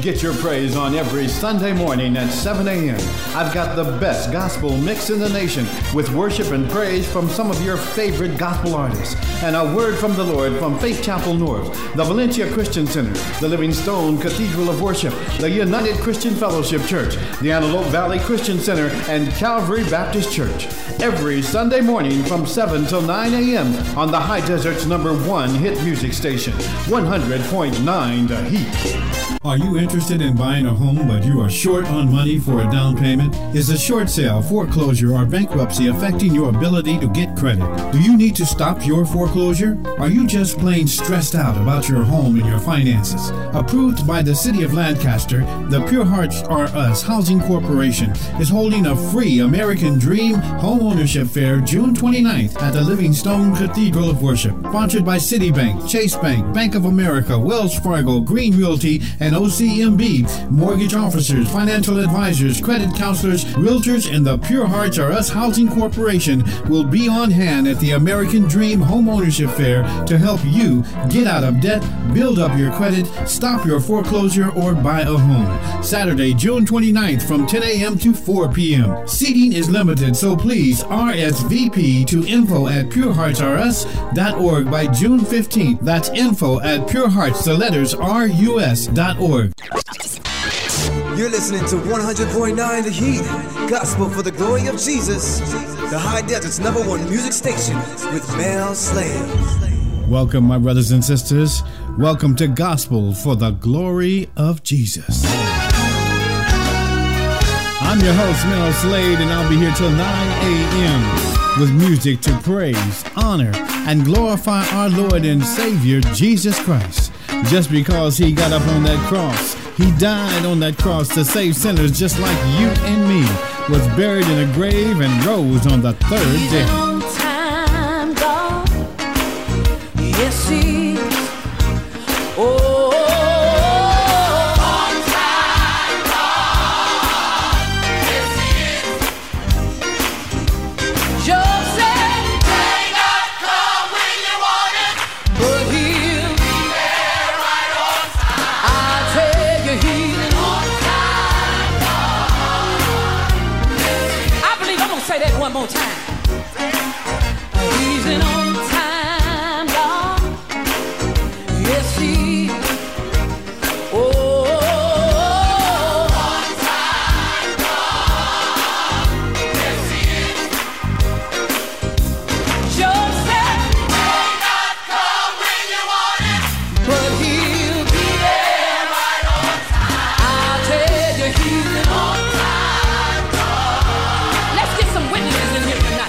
Get your praise on every Sunday morning at 7 a.m. I've got the best gospel mix in the nation with worship and praise from some of your favorite gospel artists and a word from the Lord from Faith Chapel North, the Valencia Christian Center, the Livingstone Cathedral of Worship, the United Christian Fellowship Church, the Antelope Valley Christian Center, and Calvary Baptist Church. Every Sunday morning from 7 till 9 a.m. on the High Desert's #1 hit music station, 100.9 The Heat. Are you interested in buying a home but you are short on money for a down payment? Is a short sale, foreclosure, or bankruptcy affecting your ability to get credit? Do you need to stop your foreclosure? Are you just plain stressed out about your home and your finances? Approved by the City of Lancaster, the Pure Hearts R Us Housing Corporation is holding a free American Dream Home Ownership Fair June 29th at the Livingstone Cathedral of Worship, sponsored by Citibank, Chase Bank, Bank of America, Wells Fargo, Green Realty, and O.C. PMB, mortgage officers, financial advisors, credit counselors, realtors, and the Pure Hearts R Us Housing Corporation will be on hand at the American Dream Home Ownership Fair to help you get out of debt, build up your credit, stop your foreclosure, or buy a home. Saturday, June 29th from 10 a.m. to 4 p.m. Seating is limited, so please RSVP to info@pureheartsrus.org by June 15th. That's info@purehearts.org. You're listening to 100.9 The Heat, gospel for the glory of Jesus, the High Desert's #1 music station with Mel Slade. Welcome, my brothers and sisters. Welcome to Gospel for the Glory of Jesus. I'm your host, Mel Slade, and I'll be here till 9 a.m. with music to praise, honor, and glorify our Lord and Savior, Jesus Christ. Just because he got up on that cross, he died on that cross to save sinners just like you and me, was buried in a grave and rose on the third day. On time, God. Yes, he is. On time, God. Yes, he is. Joseph may not come when you want it, but he. Say that one more time. He's an on time God. Yes, he is. Oh, on time God. Yes, he is. Joseph may not come when you want it, but he'll be there right on time. I'll tell you, he's an on time. Some witnesses in here tonight.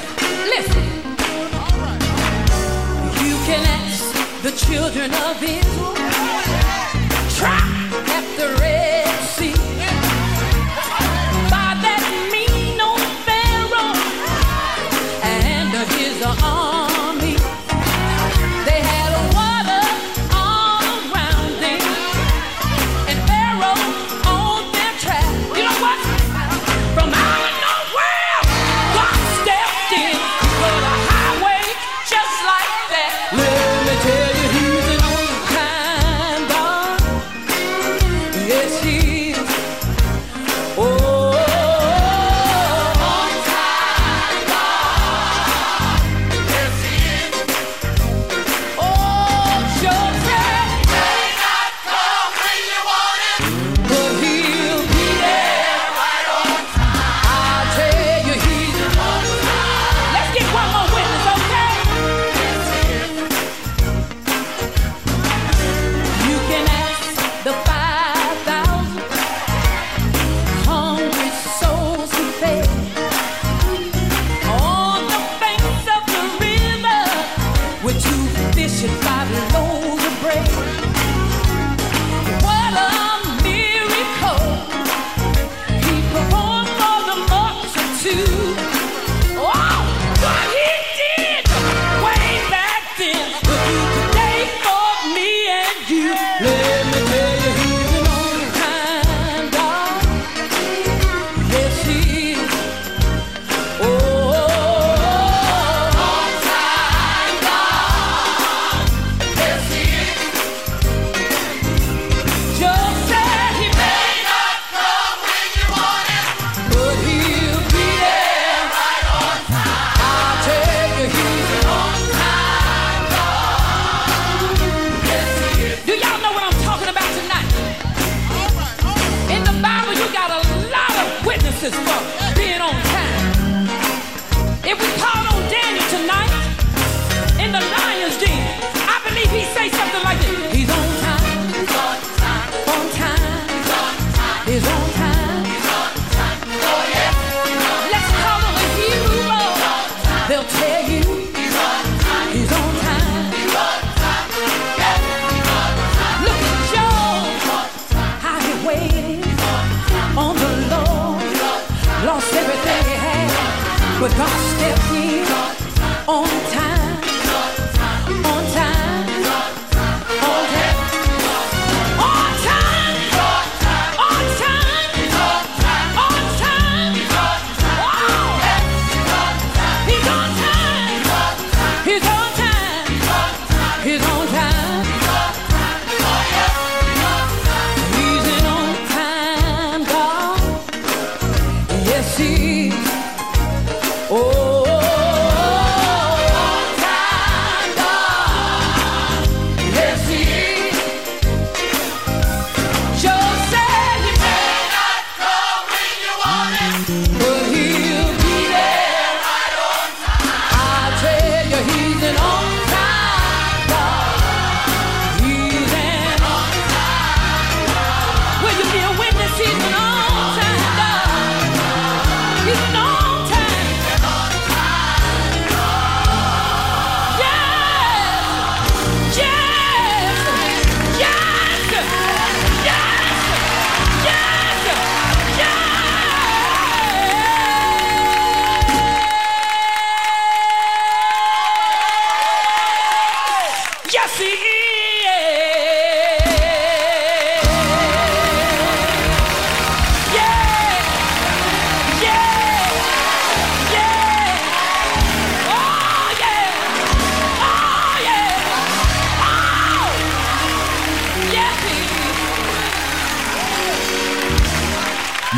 excuses for being on time. If we call on Daniel tonight in the lion's den, I believe he say something like this. He's on time. He's on time. On time. He's on time. He's on time. He's on time. Oh yeah. Let's call on the hero. They'll tell you. He's on time. He's on time. He's on time. Yeah. He's on time. Look at Job. How he waited on the Lord. Lost everything he had, but God stepped in on time.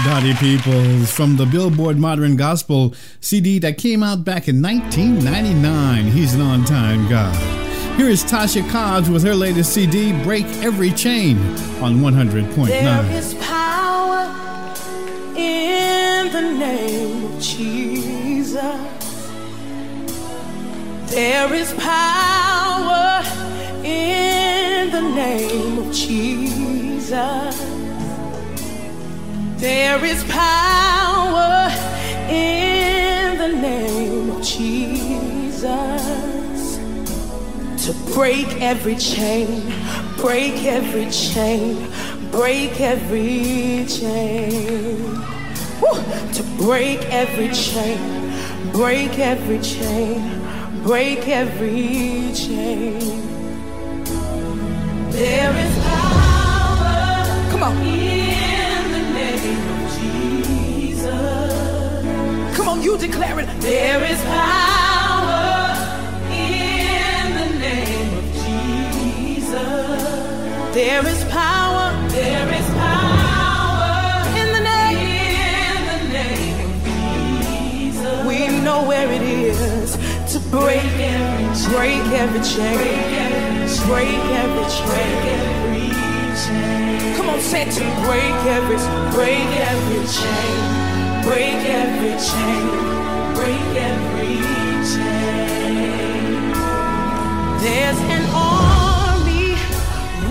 Dottie Peoples from the Billboard Modern Gospel CD that came out back in 1999. He's an on-time God. Here is Tasha Cobbs with her latest CD, Break Every Chain, on 100.9. There is power in the name of Jesus. There is power in the name of Jesus. There is power in the name of Jesus to break every chain, break every chain, break every chain. Woo! To break every chain, break every chain, break every chain. There is power. Come on. Come on, you declare it. There is power in the name of Jesus. There is power. There is power in the name of Jesus. We know where it is to break, break every chain, break every chain. Come on, say to break every chain. Break every chain, break every chain. There's an army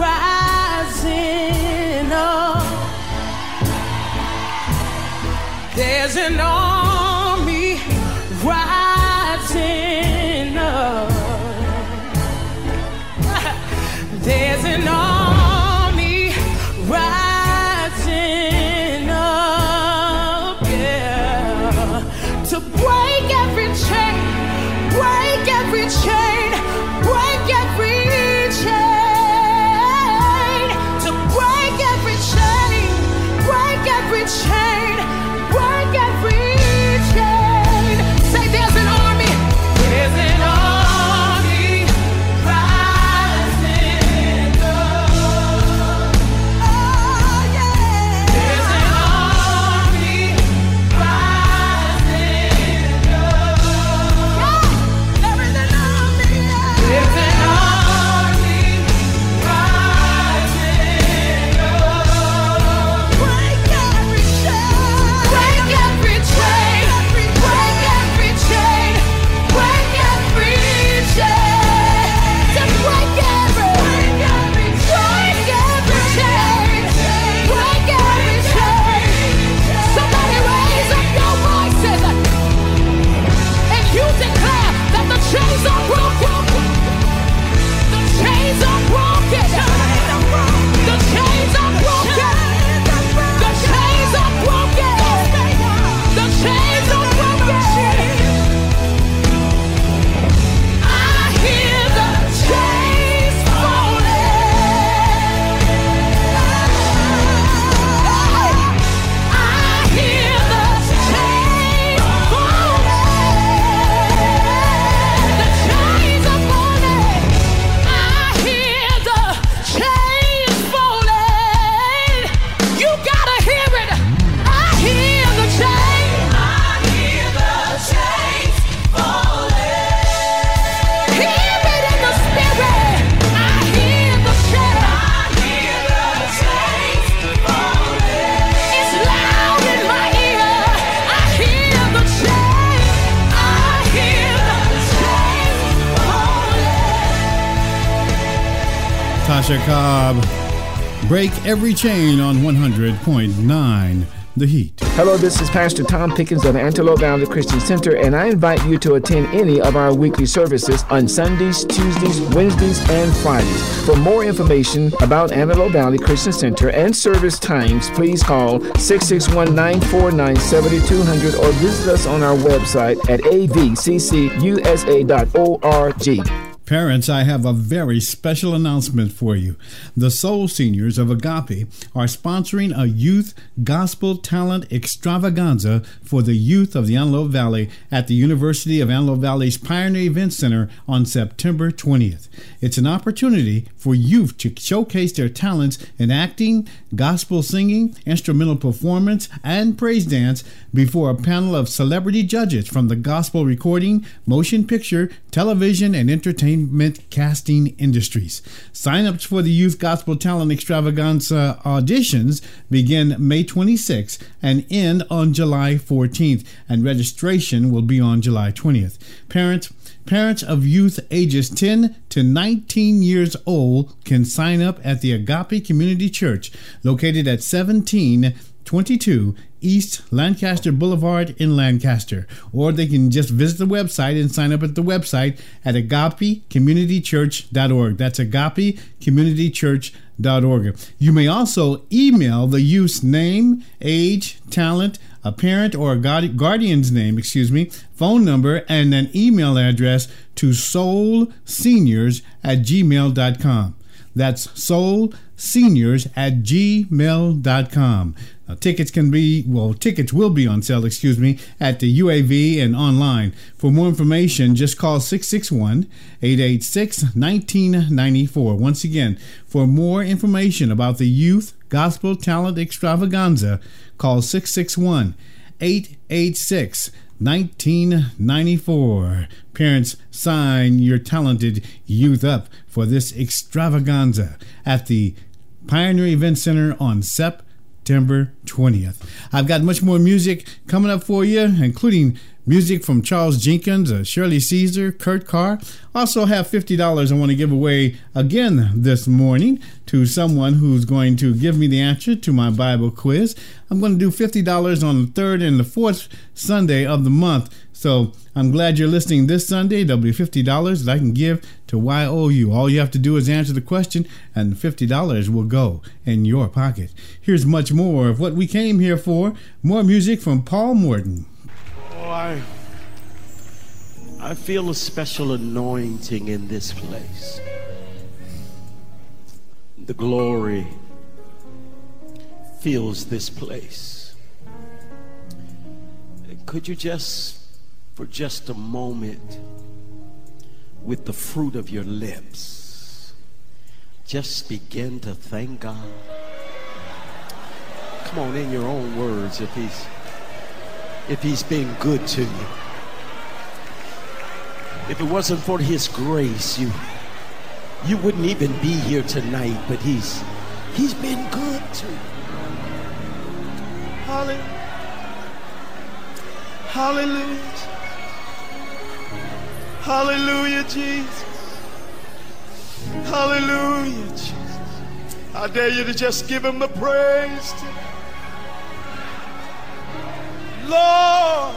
rising up. There's an army rising up. There's an army. Break every chain. Say there's a Tasha Cobbs. Break every chain on 100.9 The Heat. Hello, this is Pastor Tom Pickens of Antelope Valley Christian Center, and I invite you to attend any of our weekly services on Sundays, Tuesdays, Wednesdays, and Fridays. For more information about Antelope Valley Christian Center and service times, please call 661-949-7200 or visit us on our website at avccusa.org. Parents, I have a very special announcement for you. The Soul Seniors of Agape are sponsoring a youth gospel talent extravaganza for the youth of the Antelope Valley at the University of Antelope Valley's Pioneer Event Center on September 20th. It's an opportunity for youth to showcase their talents in acting, gospel singing, instrumental performance, and praise dance before a panel of celebrity judges from the gospel recording, motion picture, television, and entertainment casting industries. Sign-ups for the Youth Gospel Talent Extravaganza auditions begin May 26th and end on July 14th, and registration will be on July 20th. Parents of youth ages 10 to 19 years old can sign up at the Agape Community Church, located at 1722 East Lancaster Boulevard in Lancaster, or they can just visit the website and sign up at the website at agapecommunitychurch.org. That's agapecommunitychurch.org. You may also email the youth's name, age, talent, a parent or a guardian's name, phone number, and an email address to soulseniors@gmail.com. That's soulseniors@gmail.com. Now, tickets will be on sale, at the UAV and online. For more information, just call 661-886-1994. Once again, for more information about the Youth Gospel Talent Extravaganza, call 661-886-1994. Parents, sign your talented youth up for this extravaganza at the Pioneer Event Center on September 20th. I've got much more music coming up for you, including music from Charles Jenkins, Shirley Caesar, Kurt Carr. Also have $50 I want to give away again this morning to someone who's going to give me the answer to my Bible quiz. I'm going to do $50 on the third and the fourth Sunday of the month. So I'm glad you're listening this Sunday. There'll be $50 that I can give to YOU. All you have to do is answer the question, and $50 will go in your pocket. Here's much more of what we came here for. More music from Paul Morton. I feel a special anointing in this place. The glory fills this place. Could you just, for just a moment, with the fruit of your lips, just begin to thank God? Come on, in your own words, if he's been good to you. If it wasn't for his grace, you wouldn't even be here tonight, but he's been good to you. Hallelujah. Hallelujah, Jesus. Hallelujah, Jesus. I dare you to just give him the praise today. Lord,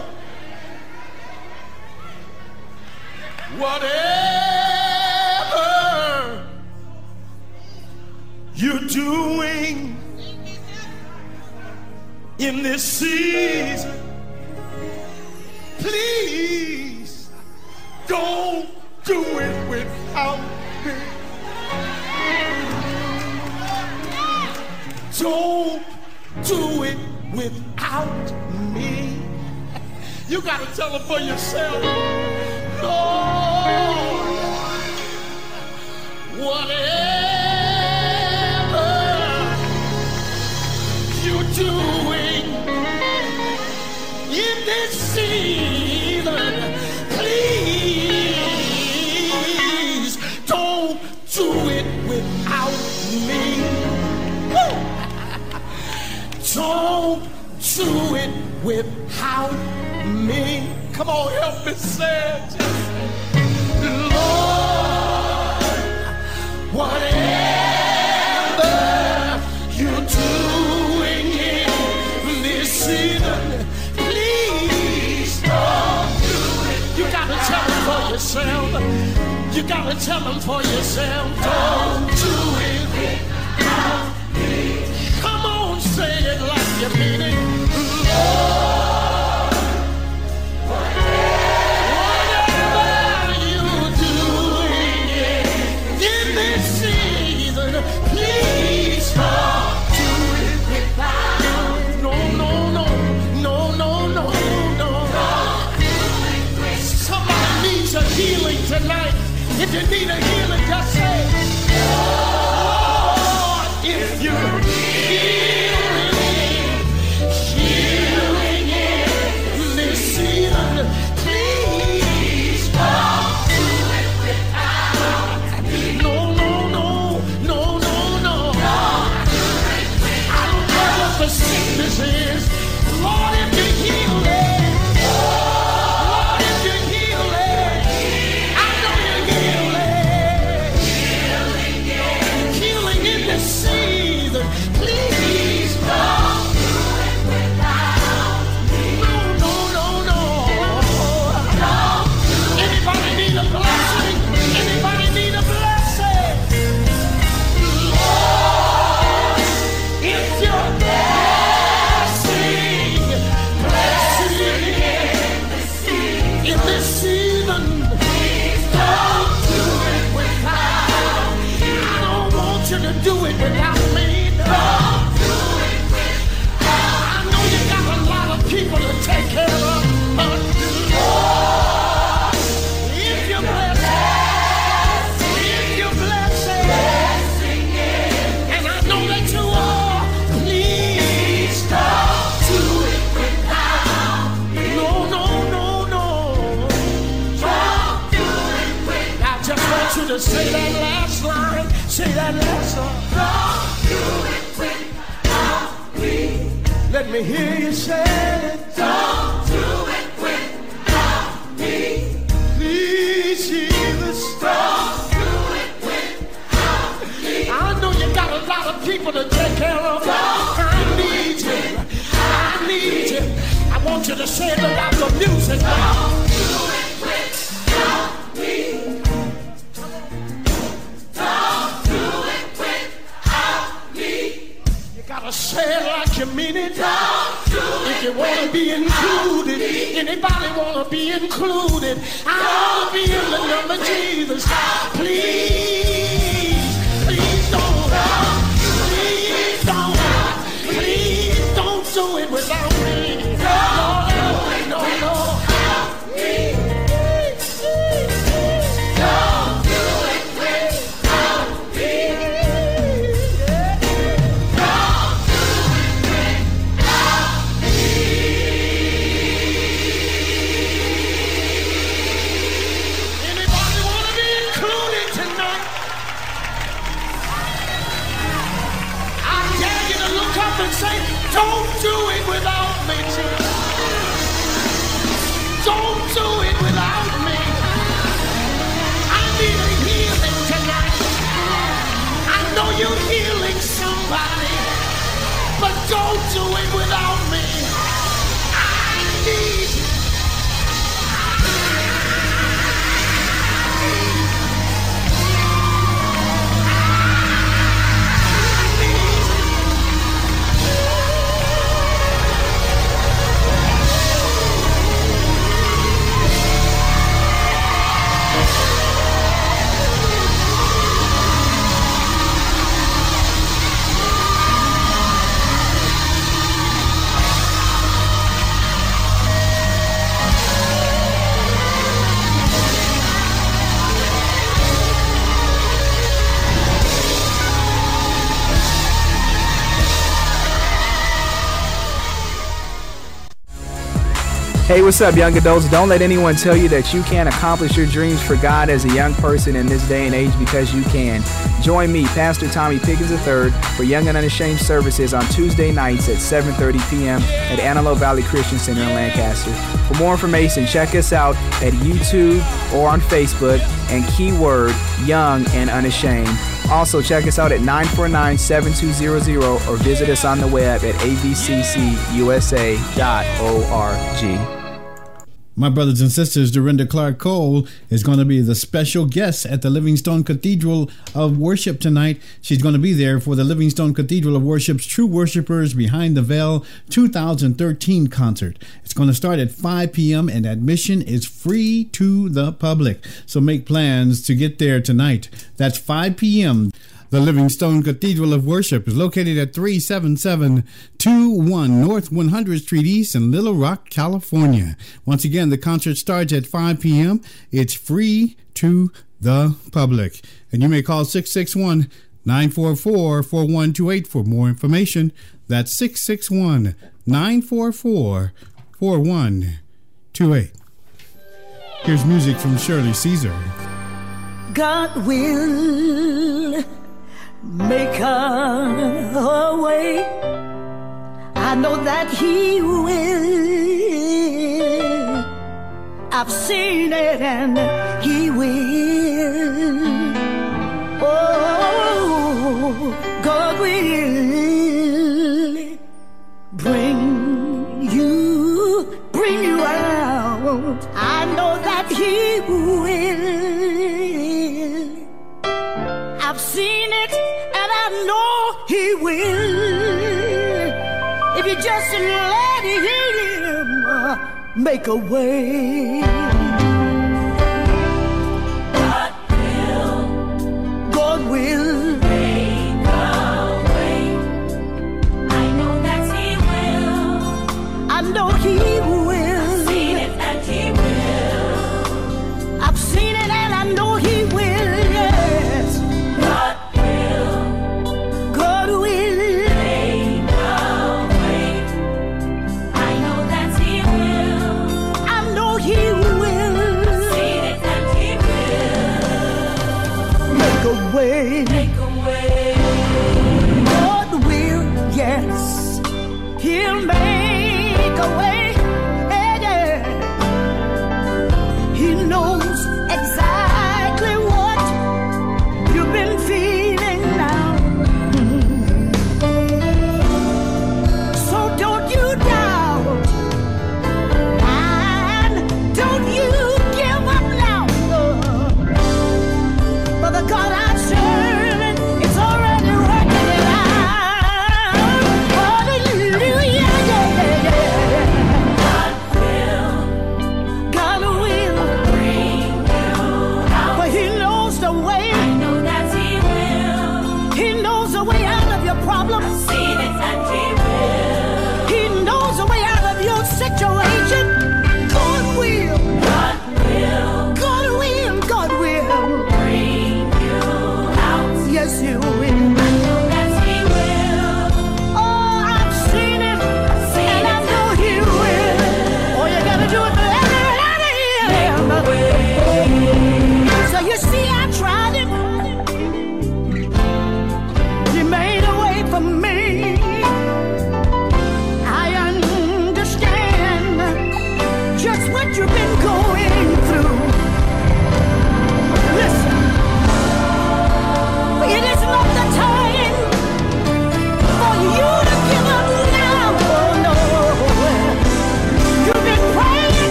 whatever you're doing in this season, please don't do it without me. Don't do it without me. You got to tell them for yourself. Lord, whatever you're doing in this season, please don't do it without me. Don't do it without me. Me. Come on, help me say it. Lord, whatever You gotta tell them for yourself. Don't do it without me. Come on, say it like you mean it. Lord, whatever you're doing in this season, please don't do it without me. No, no, no, no, no, no, no. Don't do it without me. Somebody needs a healing tonight. If you need a healing, just say, Lord, if you healing, healing in this season, please don't do it without me. No, no, no, no, no, no. I don't care what the sickness is. Lord, if you heal it. Say that last line, say that last line. Don't do it without me. Let me hear you say it. Don't do it without me. Please hear the stars. Don't do it without me. I know you got a lot of people to take care of. I need you. I need you. I want you to say it without the music. Don't do it without me. Say it like you mean it. Don't do it. If you want to be included, anybody want to be included? I'll be in the name of Jesus. Please, please don't. Please don't. Please don't do it without me. No, no, no. Don't do it without me. Don't do it without me, Jesus. Don't do it without me. I need a healing tonight. I know you're healing somebody, but don't do it without me. I need you. Hey, what's up, young adults? Don't let anyone tell you that you can't accomplish your dreams for God as a young person in this day and age, because you can. Join me, Pastor Tommy Pickens III, for Young and Unashamed services on Tuesday nights at 7:30 p.m. at Antelope Valley Christian Center in Lancaster. For more information, check us out at YouTube or on Facebook and keyword Young and Unashamed. Also, check us out at 949-7200 or visit us on the web at abccusa.org. My brothers and sisters, Dorinda Clark Cole is going to be the special guest at the Livingstone Cathedral of Worship tonight. She's going to be there for the Livingstone Cathedral of Worship's True Worshipers Behind the Veil 2013 concert. It's going to start at 5 p.m. and admission is free to the public. So make plans to get there tonight. That's 5 p.m. The Livingstone Cathedral of Worship is located at 37721 North 100th Street East in Little Rock, California. Once again, the concert starts at 5 p.m. It's free to the public. And you may call 661-944-4128 for more information. That's 661-944-4128. Here's music from Shirley Caesar. God will make a way. I know that He will. I've seen it and He will. Oh, God will bring you out. I know that He will. I've seen it and I know He will. If you just let Him make a way.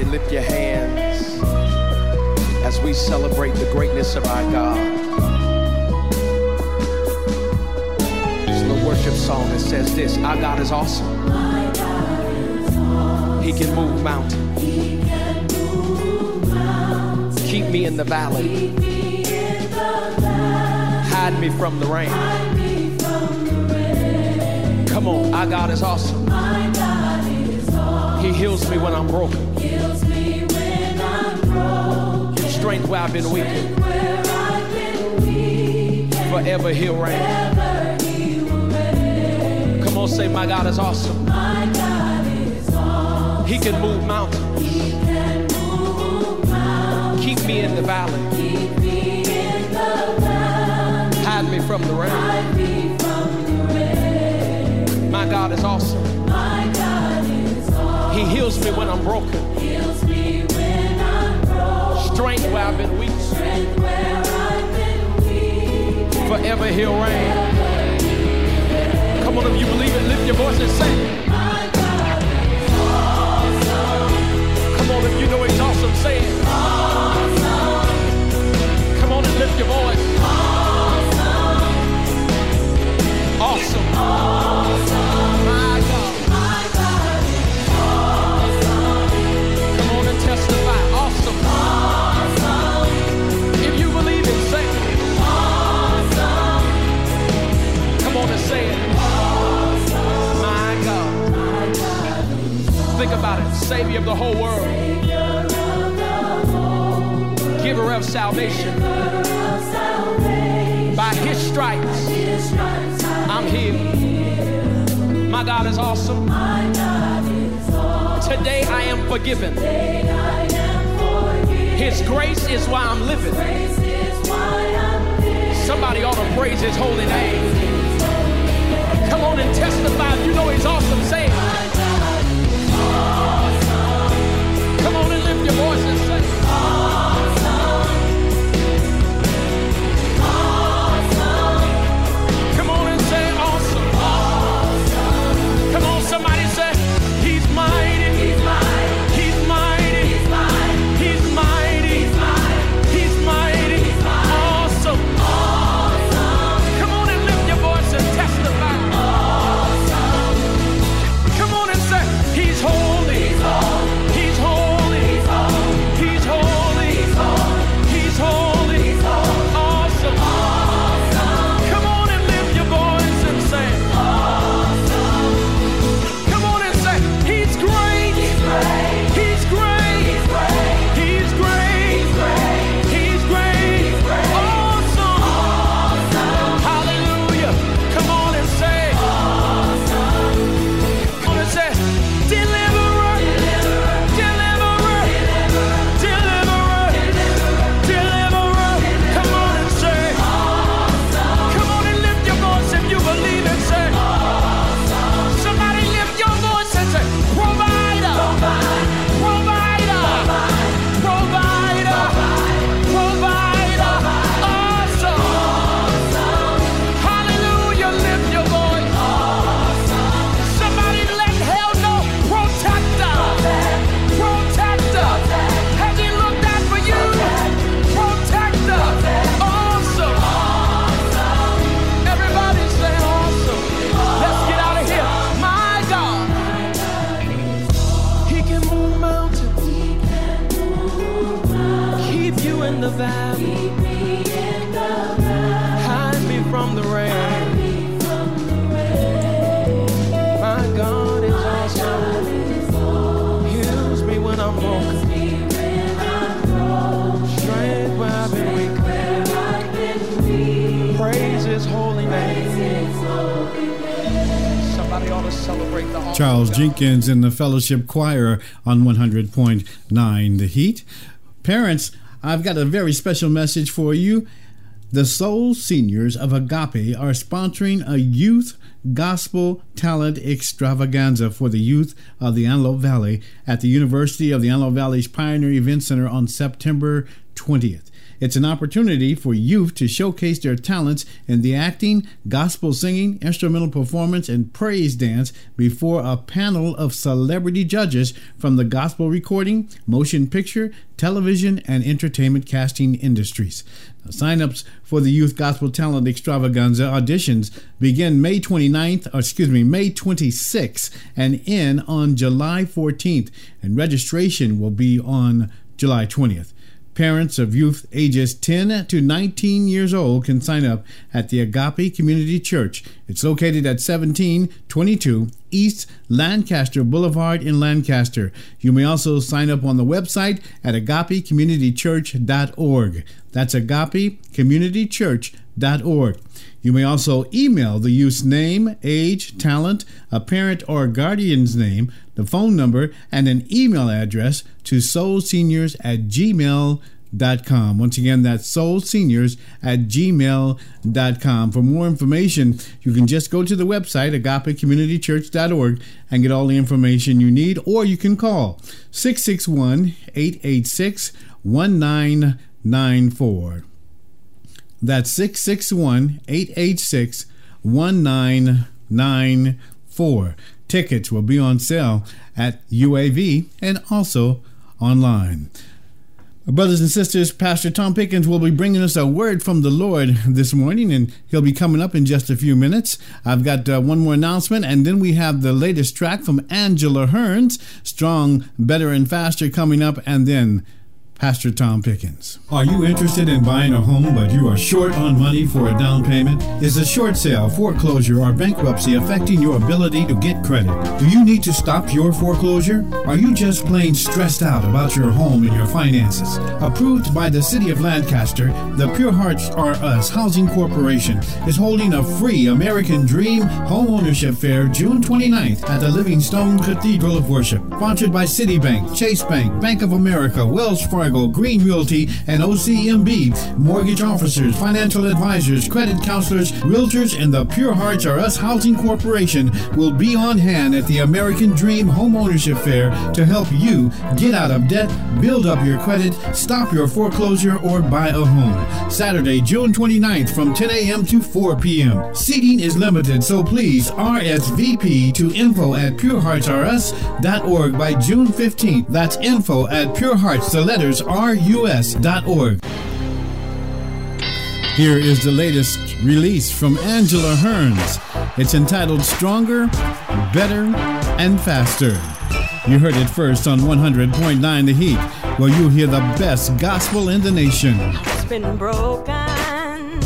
Everybody lift your hands as we celebrate the greatness of our God. There's a little worship song that says this: our God is awesome. My God is awesome. He can move mountains. He can move mountains. Keep me in the valley. Keep me in the valley. Hide me from the rain. Hide me from the rain. Come on, our God is awesome. My God is awesome. He heals me when I'm broken. Strength where I've been weak. Forever he'll reign. Come on, say, my God is awesome. My God is awesome. He can move mountains. He can move mountains. Keep me in the valley. Keep me in the valley. Hide me from the rain. Hide me from the rain. My God is awesome. My God is awesome. He heals me when I'm broken. Heals me. Strength where I've been weak. Forever he'll reign. Come on, if you believe it, lift your voice and sing. My God is awesome. Come on, if you know he's awesome, say it. Awesome. Come on and lift your voice. Awesome. Awesome. Awesome. My God. My God is awesome. Come on and testify. Awesome. Awesome. Say it. Awesome. My God. My God is awesome. Think about it. Savior of the whole world. Giver of salvation. By his stripes, I'm healed. My God is awesome. Today I am forgiven. His grace is why I'm living. Somebody ought to praise his holy name. Come on and testify. You know he's awesome. Say it. Awesome. Come on and lift your voice and say it. Awesome. Awesome. Come on and say awesome. Awesome. Come on, somebody say, he's mighty. He's mighty. Charles Jenkins in the Fellowship Choir on 100.9 The Heat. Parents, I've got a very special message for you. The Soul Seniors of Agape are sponsoring a youth gospel talent extravaganza for the youth of the Antelope Valley at the University of the Antelope Valley's Pioneer Event Center on September 20th. It's an opportunity for youth to showcase their talents in the acting, gospel singing, instrumental performance, and praise dance before a panel of celebrity judges from the gospel recording, motion picture, television, and entertainment casting industries. Now, sign-ups for the Youth Gospel Talent Extravaganza auditions begin May 26th and end on July 14th, and registration will be on July 20th. Parents of youth ages 10 to 19 years old can sign up at the Agape Community Church. It's located at 1722 East Lancaster Boulevard in Lancaster. You may also sign up on the website at agapecommunitychurch.org. That's agapecommunitychurch.org. You may also email the youth's name, age, talent, a parent or guardian's name, the phone number, and an email address to soulseniors@gmail.com. Once again, that's soulseniors@gmail.com. For more information, you can just go to the website, agapecommunitychurch.org, and get all the information you need, or you can call 661-886-1994. That's 661-886-1994. Tickets will be on sale at UAV and also online. Brothers and sisters, Pastor Tom Pickens will be bringing us a word from the Lord this morning, and he'll be coming up in just a few minutes. I've got one more announcement, and then we have the latest track from Angela Hearns, Strong, Better, and Faster, coming up, and then Pastor Tom Pickens. Are you interested in buying a home, but you are short on money for a down payment? Is a short sale, foreclosure, or bankruptcy affecting your ability to get credit? Do you need to stop your foreclosure? Are you just plain stressed out about your home and your finances? Approved by the City of Lancaster, the Pure Hearts R Us Housing Corporation is holding a free American Dream Homeownership Fair June 29th at the Livingstone Cathedral of Worship. Sponsored by Citibank, Chase Bank, Bank of America, Wells Fargo, Green Realty, and O.C. PMB, mortgage officers, financial advisors, credit counselors, realtors, and the Pure Hearts R Us Housing Corporation will be on hand at the American Dream Homeownership Fair to help you get out of debt, build up your credit, stop your foreclosure, or buy a home. Saturday, June 29th from 10 a.m. to 4 p.m. Seating is limited, so please RSVP to info@pureheartsrus.org by June 15th. That's info@purehearts, the letters rus.org. Here is the latest release from Angela Hearns. It's entitled Stronger, Better, and Faster. You heard it first on 100.9 The Heat, where you hear the best gospel in the nation. It's been broken,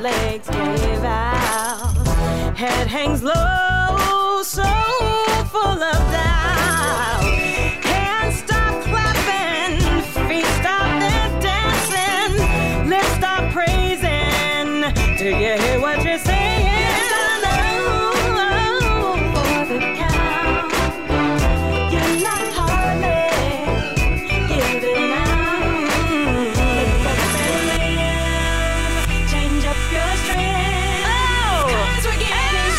legs give out, head hangs low, so full of doubt. Do you hear what you're saying? You're not alone for the count. You're not hardly giving out. Change up your strength. Oh, 'cause we're getting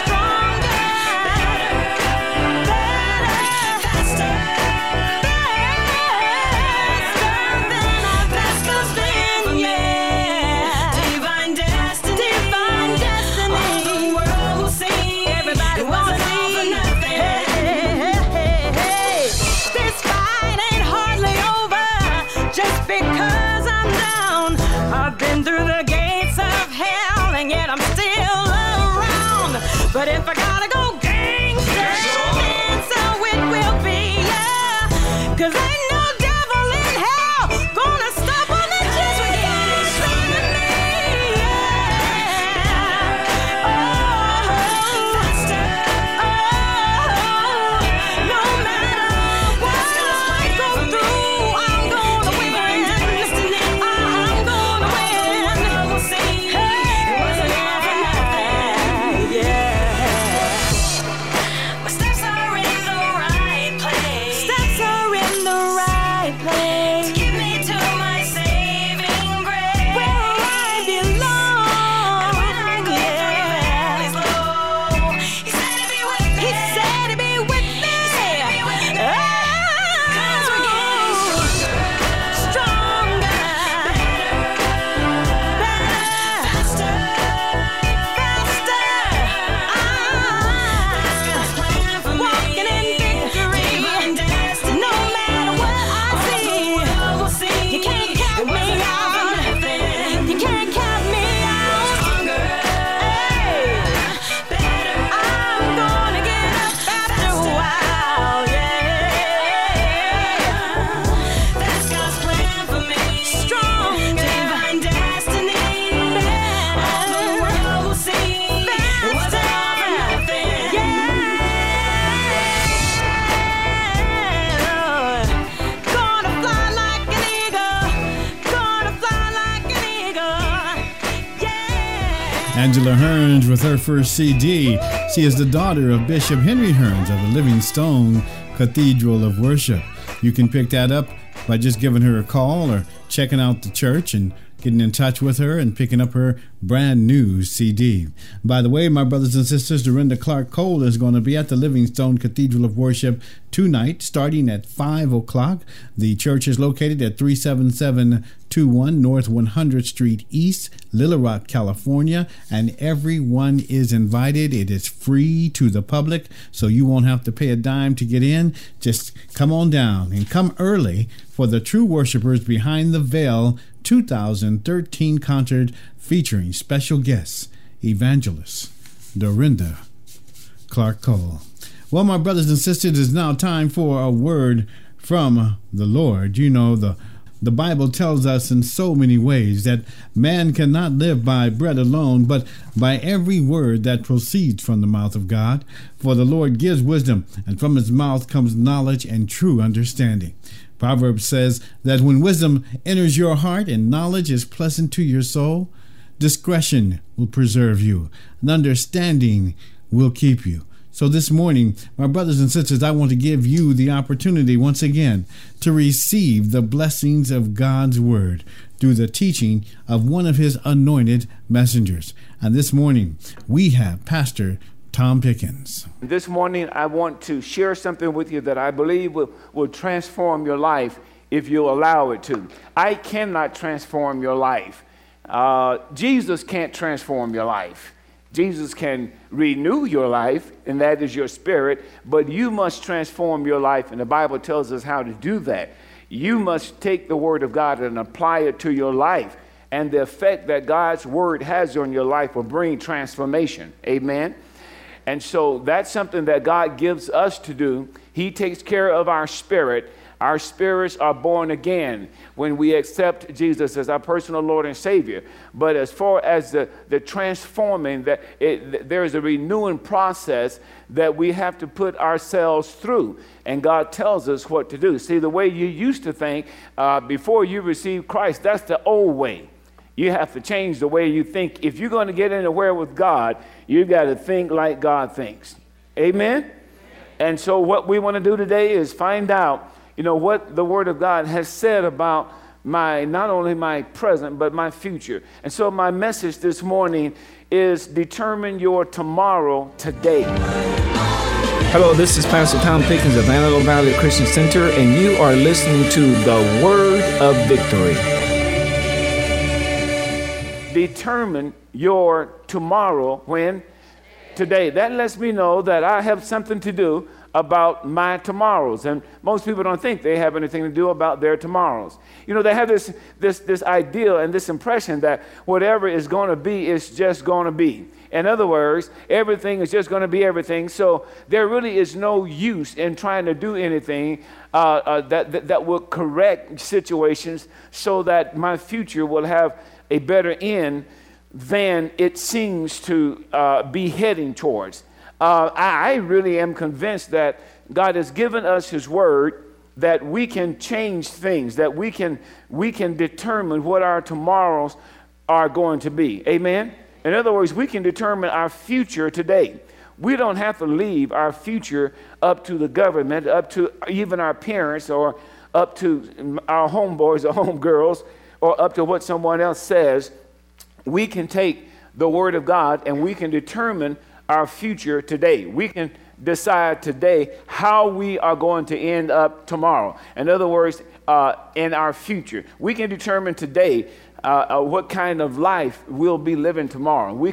stronger, better, faster than me. Through the gates of hell, and yet I'm still around. But if I gotta go gangster, then so it will be, yeah. 'Cause ain't no devil in hell gonna stop on the chance we get in front of me, yeah. Oh, faster. Oh, no matter what I go through, I'm gonna win. My steps are in the right place. Steps are in the Angela Hearns with her first CD. She is the daughter of Bishop Henry Hearns of the Livingstone Cathedral of Worship. You can pick that up by just giving her a call or checking out the church and getting in touch with her and picking up her brand new CD. By the way, my brothers and sisters, Dorinda Clark Cole is going to be at the Livingstone Cathedral of Worship tonight, starting at 5 o'clock. The church is located at 37721 North 100th Street East, Little Rock, California, and everyone is invited. It is free to the public, so you won't have to pay a dime to get in. Just come on down and come early for the True Worshipers Behind the Veil 2013 concert featuring special guests, evangelist Dorinda Clark Cole. Well, my brothers and sisters, it is now time for a word from the Lord. You know, the Bible tells us in so many ways that man cannot live by bread alone, but by every word that proceeds from the mouth of God. For the Lord gives wisdom, and from his mouth comes knowledge and true understanding. Proverbs says that when wisdom enters your heart and knowledge is pleasant to your soul, discretion will preserve you, and understanding will keep you. So this morning, my brothers and sisters, I want to give you the opportunity once again to receive the blessings of God's word through the teaching of one of his anointed messengers. And this morning, we have Pastor Tom Pickens. This morning, I want to share something with you that I believe will transform your life if you allow it to. I cannot transform your life. Jesus can't transform your life. Jesus can renew your life, and that is your spirit, but you must transform your life, and the Bible tells us how to do that. You must take the Word of God and apply it to your life, and the effect that God's Word has on your life will bring transformation. Amen? And so that's something that God gives us to do. He takes care of our spirit. Our spirits are born again when we accept Jesus as our personal Lord and Savior. But as far as the transforming, there is a renewing process that we have to put ourselves through. And God tells us what to do. See, the way you used to think before you received Christ, that's the old way. You have to change the way you think. If you're going to get anywhere with God, you've got to think like God thinks. Amen? And so what we want to do today is find out, you know, what the Word of God has said about my, not only my present, but my future. And so my message this morning is determine your tomorrow today. Hello, this is Pastor Tom Pickens of Antelope Valley Christian Center, and you are listening to the Word of Victory. Determine your tomorrow when? Today. That lets me know that I have something to do about my tomorrows. And most people don't think they have anything to do about their tomorrows. You know, they have this idea and this impression that whatever is going to be is just going to be. In other words, everything is just going to be everything. So there really is no use in trying to do anything that will correct situations so that my future will have a better end than it seems to be heading towards. I really am convinced that God has given us his word that we can change things, that we can determine what our tomorrows are going to be. Amen? In other words, we can determine our future today. We don't have to leave our future up to the government, up to even our parents, or up to our homeboys or homegirls, or up to what someone else says. We can take the Word of God and we can determine our future today. We can decide today how we are going to end up tomorrow. In other words, in our future. We can determine today what kind of life we'll be living tomorrow. We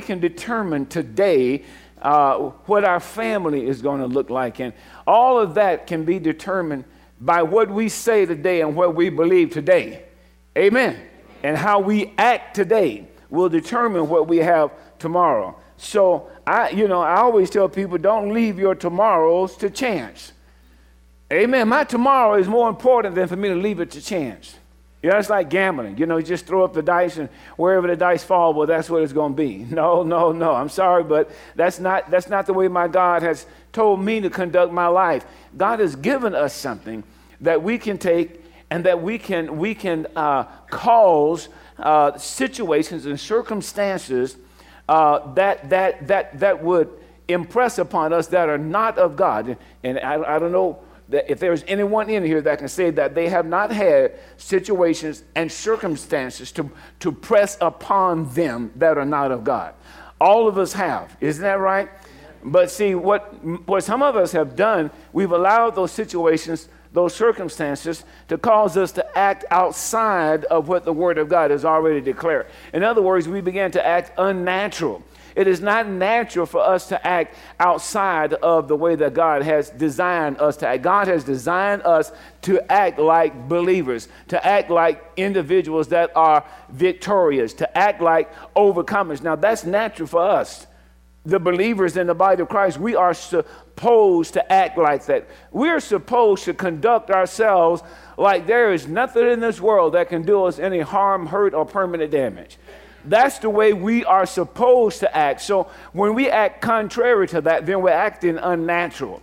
can determine today what our family is going to look like. And all of that can be determined by what we say today and what we believe today. Amen. And how we act today will determine what we have tomorrow. So, I always tell people, don't leave your tomorrows to chance. Amen. My tomorrow is more important than for me to leave it to chance. You know, it's like gambling. You know, you just throw up the dice, and wherever the dice fall, well, that's what it's going to be. No. I'm sorry, but that's not the way my God has told me to conduct my life. God has given us something that we can take, and that we can cause situations and circumstances that would impress upon us that are not of God. And I don't know that if there's anyone in here that can say that they have not had situations and circumstances to press upon them that are not of God. All of us have. Isn't that right? But see, what some of us have done, we've allowed those situations, those circumstances, to cause us to act outside of what the Word of God has already declared. In other words, we began to act unnatural. It is not natural for us to act outside of the way that God has designed us to act. God has designed us to act like believers, to act like individuals that are victorious, to act like overcomers. Now, that's natural for us. The believers in the body of Christ, we are supposed to act like that. We're supposed to conduct ourselves like there is nothing in this world that can do us any harm, hurt, or permanent damage. That's the way we are supposed to act. So when we act contrary to that, then we're acting unnatural.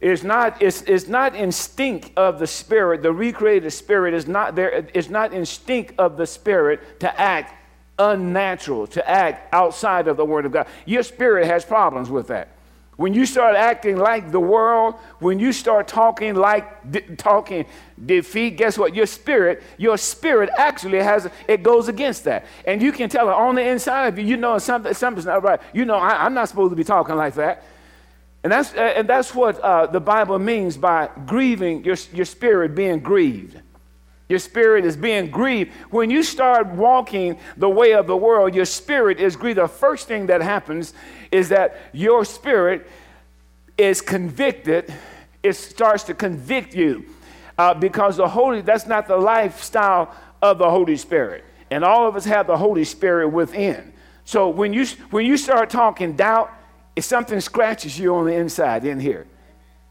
It's not in stink of the Spirit. The recreated Spirit is not there. It's not in stink of the Spirit to act unnatural, to act outside of the Word of God. Your spirit has problems with that. When you start acting like the world, when you start talking like talking defeat, guess what? Your spirit actually it goes against that. And you can tell it on the inside of you, you know something's not right. You know, I'm not supposed to be talking like that. And that's what the Bible means by grieving, your spirit being grieved. Your spirit is being grieved. When you start walking the way of the world, your spirit is grieved. The first thing that happens is that your spirit is convicted. It starts to convict you because that's not the lifestyle of the Holy Spirit. And all of us have the Holy Spirit within. So when you start talking doubt, something scratches you on the inside in here.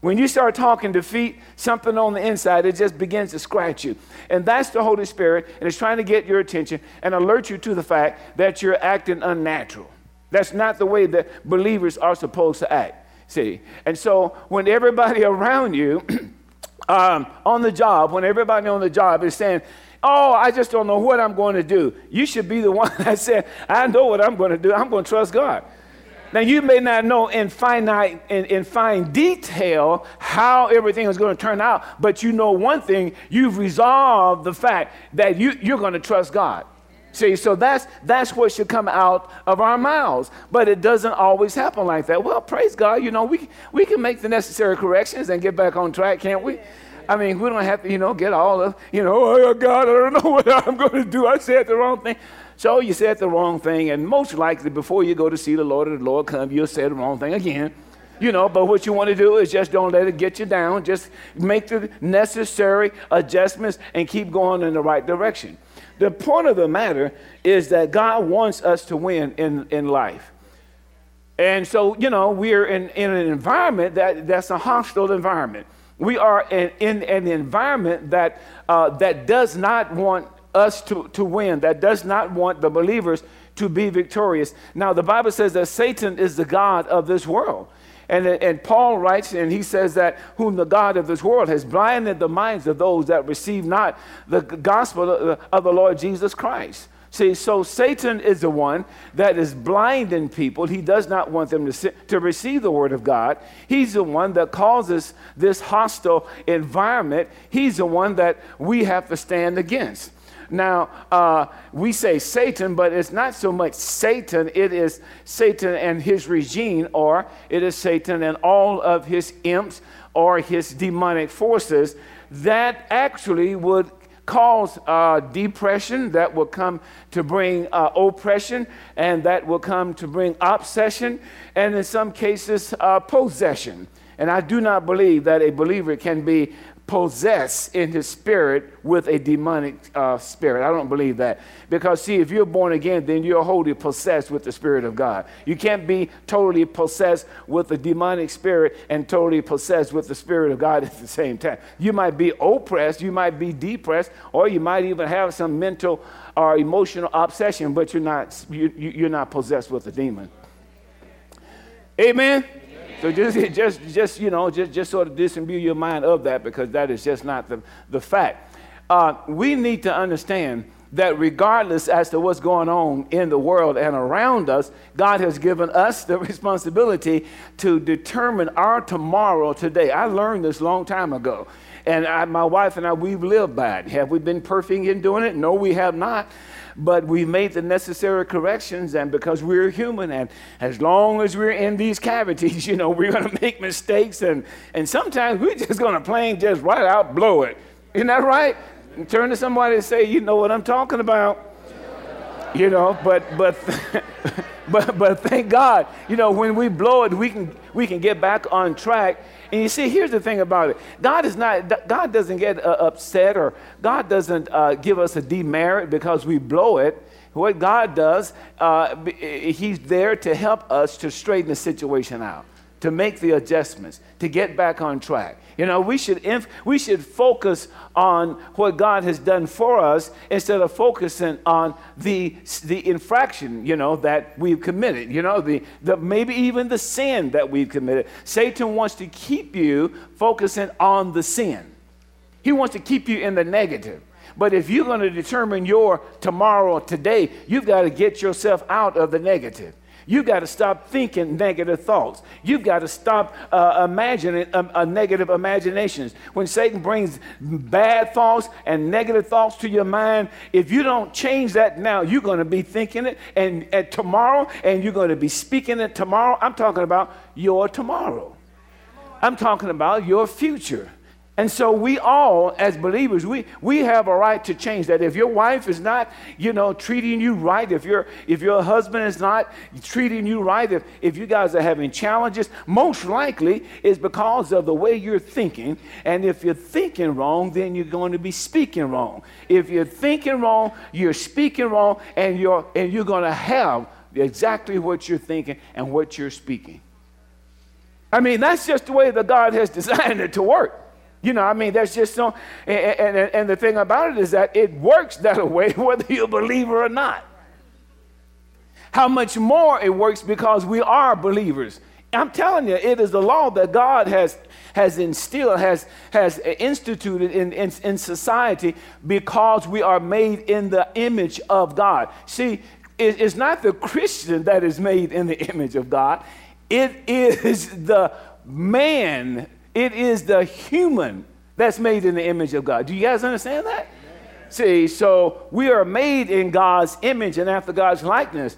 When you start talking defeat, something on the inside, it just begins to scratch you. And that's the Holy Spirit, and it's trying to get your attention and alert you to the fact that you're acting unnatural. That's not the way that believers are supposed to act, see? And so when everybody around you on the job is saying, "Oh, I just don't know what I'm going to do," you should be the one that said, "I know what I'm going to do. I'm going to trust God." Now, you may not know in fine detail how everything is going to turn out, but you know one thing: you've resolved the fact that you're going to trust God. See, so that's what should come out of our mouths, but it doesn't always happen like that. Well, praise God, you know, we can make the necessary corrections and get back on track, can't we? I mean, we don't have to, get all of, "Oh, God, I don't know what I'm going to do. I said the wrong thing." So you said the wrong thing, and most likely before you go to see the Lord come, you'll say the wrong thing again. But what you want to do is just don't let it get you down. Just make the necessary adjustments and keep going in the right direction. The point of the matter is that God wants us to win in life. And so, we're in an environment that's a hostile environment. We are in an environment that does not want us to win, that does not want the believers to be victorious. Now, the Bible says that Satan is the god of this world. And Paul writes, and he says that whom the god of this world has blinded the minds of those that receive not the gospel of the Lord Jesus Christ. See, so Satan is the one that is blinding people. He does not want them to receive the Word of God. He's the one that causes this hostile environment. He's the one that we have to stand against. Now, we say Satan, but it's not so much Satan. It is Satan and his regime, or it is Satan and all of his imps or his demonic forces that actually would cause depression, that will come to bring oppression, and that will come to bring obsession, and in some cases possession. And I do not believe that a believer can be possessed in his spirit with a demonic spirit. I don't believe that. Because see, if you're born again, then you're wholly possessed with the Spirit of God. You can't be totally possessed with a demonic spirit and totally possessed with the Spirit of God at the same time. You might be oppressed, you might be depressed, or you might even have some mental or emotional obsession, but you're not possessed with a demon. Amen? So just sort of disabuse your mind of that, because that is just not the fact. We need to understand that regardless as to what's going on in the world and around us, God has given us the responsibility to determine our tomorrow today. I learned this a long time ago, and my wife and I, we've lived by it. Have we been perfect in doing it? No, we have not. But we made the necessary corrections, and because we're human, and as long as we're in these cavities, you know, we're going to make mistakes, and sometimes we're just going to plain just right out blow it. Isn't that right? And turn to somebody and say, you know what I'm talking about. You know, but thank God, you know, when we blow it, we can get back on track. And you see, here's the thing about it. God doesn't get upset, or God doesn't give us a demerit because we blow it. What God does, he's there to help us to straighten the situation out, to make the adjustments, to get back on track. You know, we should focus on what God has done for us instead of focusing on the infraction, you know, that we've committed, you know, the maybe even the sin that we've committed. Satan wants to keep you focusing on the sin. He wants to keep you in the negative. But if you're going to determine your tomorrow today, you've got to get yourself out of the negative. You've got to stop thinking negative thoughts. You've got to stop imagining negative imaginations. When Satan brings bad thoughts and negative thoughts to your mind, if you don't change that now, you're going to be thinking it and tomorrow, and you're going to be speaking it tomorrow. I'm talking about your tomorrow. I'm talking about your future. And so we all, as believers, we have a right to change that. If your wife is not, you know, treating you right, if your husband is not treating you right, if you guys are having challenges, most likely it's because of the way you're thinking. And if you're thinking wrong, then you're going to be speaking wrong. If you're thinking wrong, you're speaking wrong, and you're going to have exactly what you're thinking and what you're speaking. I mean, that's just the way that God has designed it to work. You know, I mean, that's just so, and the thing about it is that it works that way, whether you're a believer or not. How much more it works because we are believers. I'm telling you, it is the law that God has instilled, has instituted in society, because we are made in the image of God. See, it's not the Christian that is made in the image of God. It is the man. It is the human that's made in the image of God. Do you guys understand that? Amen. See, so we are made in God's image and after God's likeness.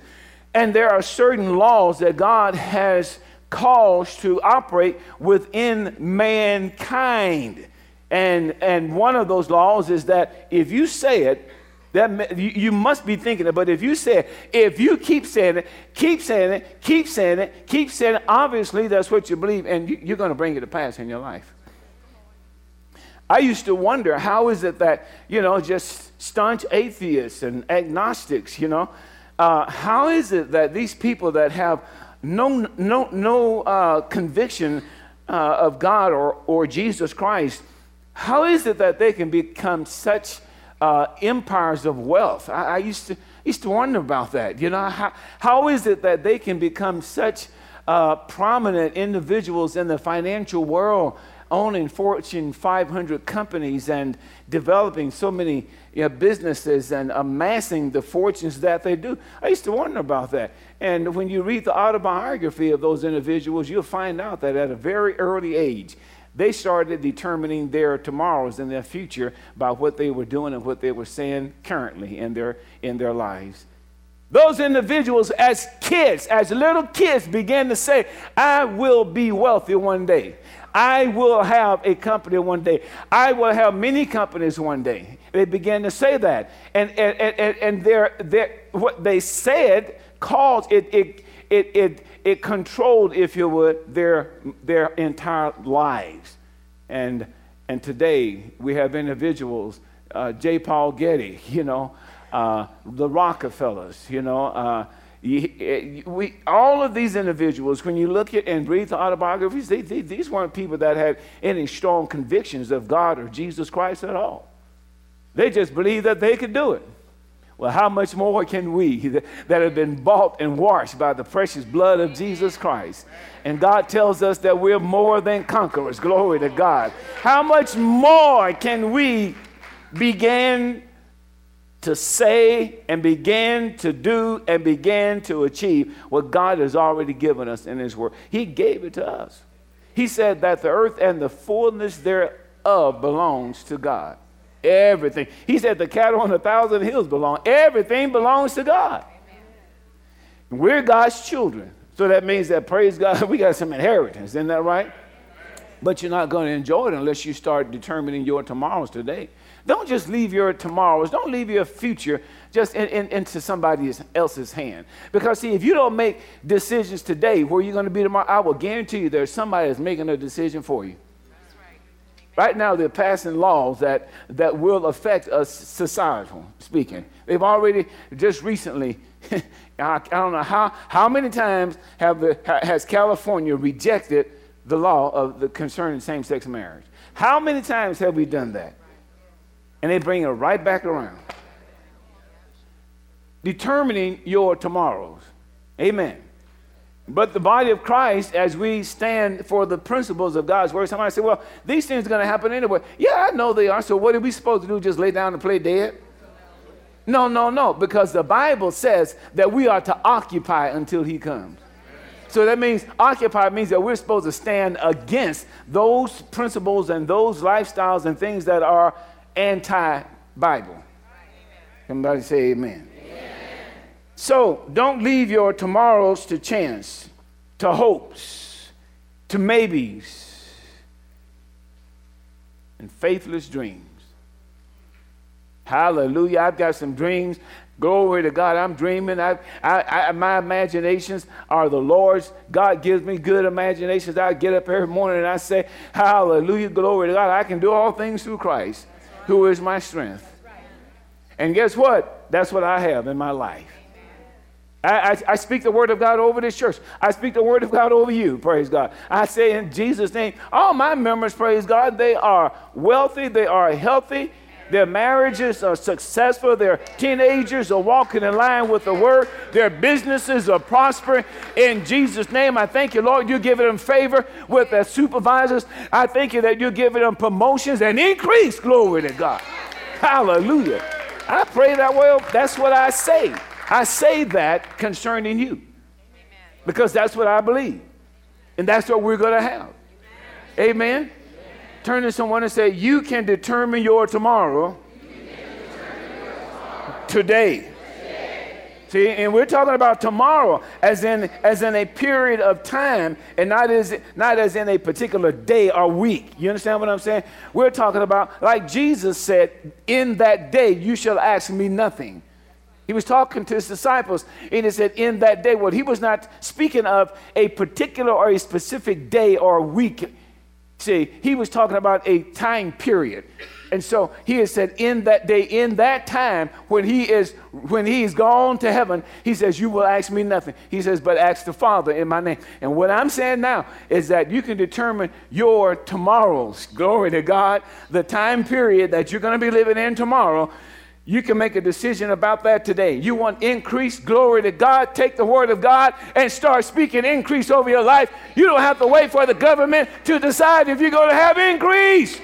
And there are certain laws that God has caused to operate within mankind. And one of those laws is that if you say it, that you must be thinking it, but if you say it, if you keep saying it, keep saying it, keep saying it, keep saying it, obviously that's what you believe, and you're going to bring it to pass in your life. I used to wonder, how is it that, you know, just staunch atheists and agnostics, you know, how is it that these people that have no conviction of God or Jesus Christ, how is it that they can become such empires of wealth? I used to wonder about that. You know, how is it that they can become such prominent individuals in the financial world, owning Fortune 500 companies and developing so many businesses and amassing the fortunes that they do? I used to wonder about that. And when you read the autobiography of those individuals, you'll find out that at a very early age, they started determining their tomorrows and their future by what they were doing and what they were saying currently in their lives. Those individuals as kids, as little kids, began to say, I will be wealthy one day. I will have a company one day. I will have many companies one day. They began to say that. And what they said caused it controlled, if you would, their entire lives. And today we have individuals, J. Paul Getty, you know, the Rockefellers, you know, all of these individuals, when you look at and read the autobiographies, these weren't people that had any strong convictions of God or Jesus Christ at all. They just believed that they could do it. Well, how much more can we that have been bought and washed by the precious blood of Jesus Christ? And God tells us that we're more than conquerors. Glory to God. How much more can we begin to say and begin to do and begin to achieve what God has already given us in His Word. He gave it to us. He said that the earth and the fullness thereof belongs to God. Everything. He said the cattle on a thousand hills belong. Everything belongs to God. Amen. We're God's children. So that means that, praise God, we got some inheritance. Isn't that right? But you're not going to enjoy it unless you start determining your tomorrows today. Don't just leave your tomorrows. Don't leave your future just into somebody else's hand. Because, see, if you don't make decisions today where you're going to be tomorrow, I will guarantee you there's somebody that's making a decision for you. That's right. Amen. Right now, they're passing laws that will affect us societal speaking. They've already just recently, I don't know how many times has California rejected the law of the concerning same-sex marriage. How many times have we done that? And they bring it right back around. Determining your tomorrows. Amen. But the body of Christ, as we stand for the principles of God's word, somebody say, well, these things are going to happen anyway. Yeah, I know they are. So what are we supposed to do? Just lay down and play dead? No. Because the Bible says that we are to occupy until He comes. So that means occupy means that we're supposed to stand against those principles and those lifestyles and things that are anti-Bible. Amen. Somebody say amen. Amen. So don't leave your tomorrows to chance, to hopes, to maybes, and faithless dreams. Hallelujah. I've got some dreams. Glory to God. I'm dreaming. My imaginations are the Lord's. God gives me good imaginations. I get up every morning and I say, hallelujah, glory to God. I can do all things through Christ, who is my strength. And guess what? That's what I have in my life. I speak the word of God over this church. I speak the word of God over you, praise God. I say in Jesus' name, all my members, praise God, they are wealthy, they are healthy, their marriages are successful, their teenagers are walking in line with the word, their businesses are prospering. In Jesus' name, I thank you, Lord, you're giving them favor with their supervisors. I thank you that you're giving them promotions and increase. Glory to God. Hallelujah. I pray that well. That's what I say. I say that concerning you because that's what I believe. And that's what we're going to have. Amen. Turn to someone and say, you can determine your tomorrow, today. See, and we're talking about tomorrow as in a period of time and not as in a particular day or week. You understand what I'm saying? We're talking about, like Jesus said, in that day you shall ask me nothing. He was talking to his disciples, and he said, in that day. Well, he was not speaking of a particular or a specific day or week. See, he was talking about a time period. And so he has said, in that day, in that time, when he is gone to heaven, he says, you will ask me nothing. He says, but ask the Father in my name. And what I'm saying now is that you can determine your tomorrows. Glory to God. The time period that you're going to be living in tomorrow, you can make a decision about that today. You want increase, glory to God, take the word of God and start speaking increase over your life. You don't have to wait for the government to decide if you're going to have increase.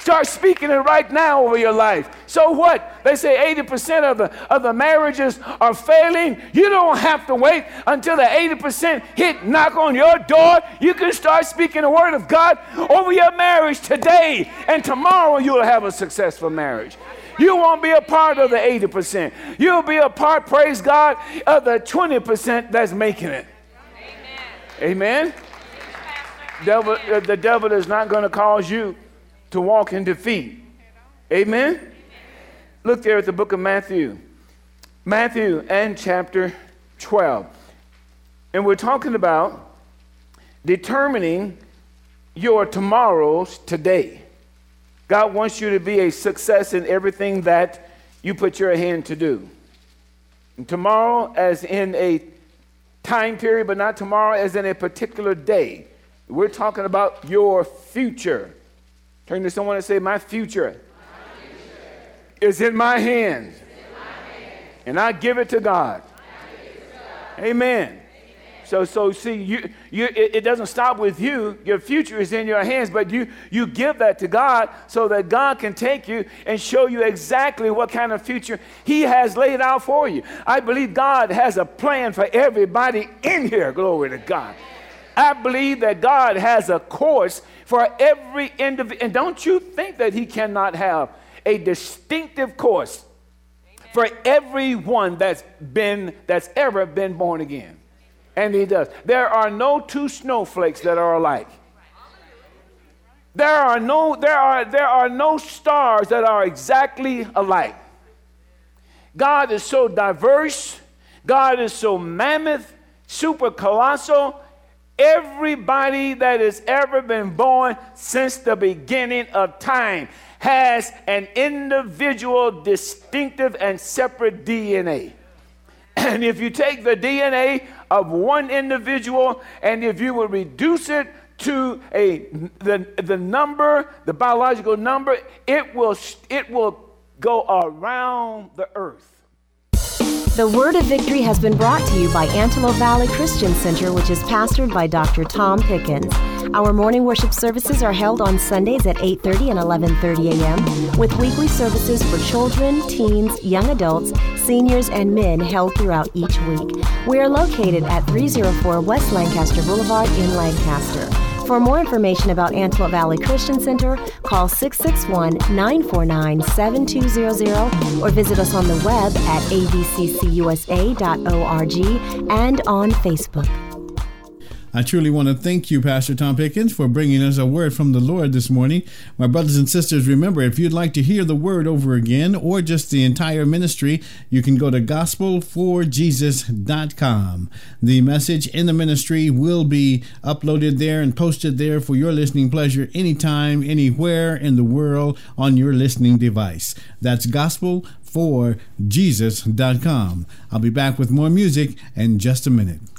Start speaking it right now over your life. So what? They say 80% of the marriages are failing. You don't have to wait until the 80% hit knock on your door. You can start speaking the word of God over your marriage today, and tomorrow you'll have a successful marriage. You won't be a part of the 80%. You'll be a part, praise God, of the 20% that's making it. Amen. The devil is not going to cause you to walk in defeat. Amen. Look there at the book of Matthew. Matthew and chapter 12. And we're talking about determining your tomorrows today. God wants you to be a success in everything that you put your hand to do. And tomorrow as in a time period, but not tomorrow as in a particular day. We're talking about your future. Turn to someone and say, my future is in my hands. And I give it to God. Amen. So see, it doesn't stop with you. Your future is in your hands, but you give that to God so that God can take you and show you exactly what kind of future he has laid out for you. I believe God has a plan for everybody in here. Glory to God. I believe that God has a course for every individual. And don't you think that he cannot have a distinctive course for everyone that's ever been born again. And he does. There are no two snowflakes that are alike. There are no stars that are exactly alike. God is so diverse. God is so mammoth, super colossal. Everybody that has ever been born since the beginning of time has an individual, distinctive, and separate DNA. And if you take the DNA of one individual, and if you will reduce it to the number, the biological number, it will go around the earth. The Word of Victory has been brought to you by Antelope Valley Christian Center, which is pastored by Dr. Tom Pickens. Our morning worship services are held on Sundays at 8:30 and 11:30 a.m., with weekly services for children, teens, young adults, seniors, and men held throughout each week. We are located at 304 West Lancaster Boulevard in Lancaster. For more information about Antelope Valley Christian Center, call 661-949-7200 or visit us on the web at avccusa.org and on Facebook. I truly want to thank you, Pastor Tom Pickens, for bringing us a word from the Lord this morning. My brothers and sisters, remember, if you'd like to hear the word over again or just the entire ministry, you can go to gospelforjesus.com. The message in the ministry will be uploaded there and posted there for your listening pleasure anytime, anywhere in the world on your listening device. That's gospelforjesus.com. I'll be back with more music in just a minute.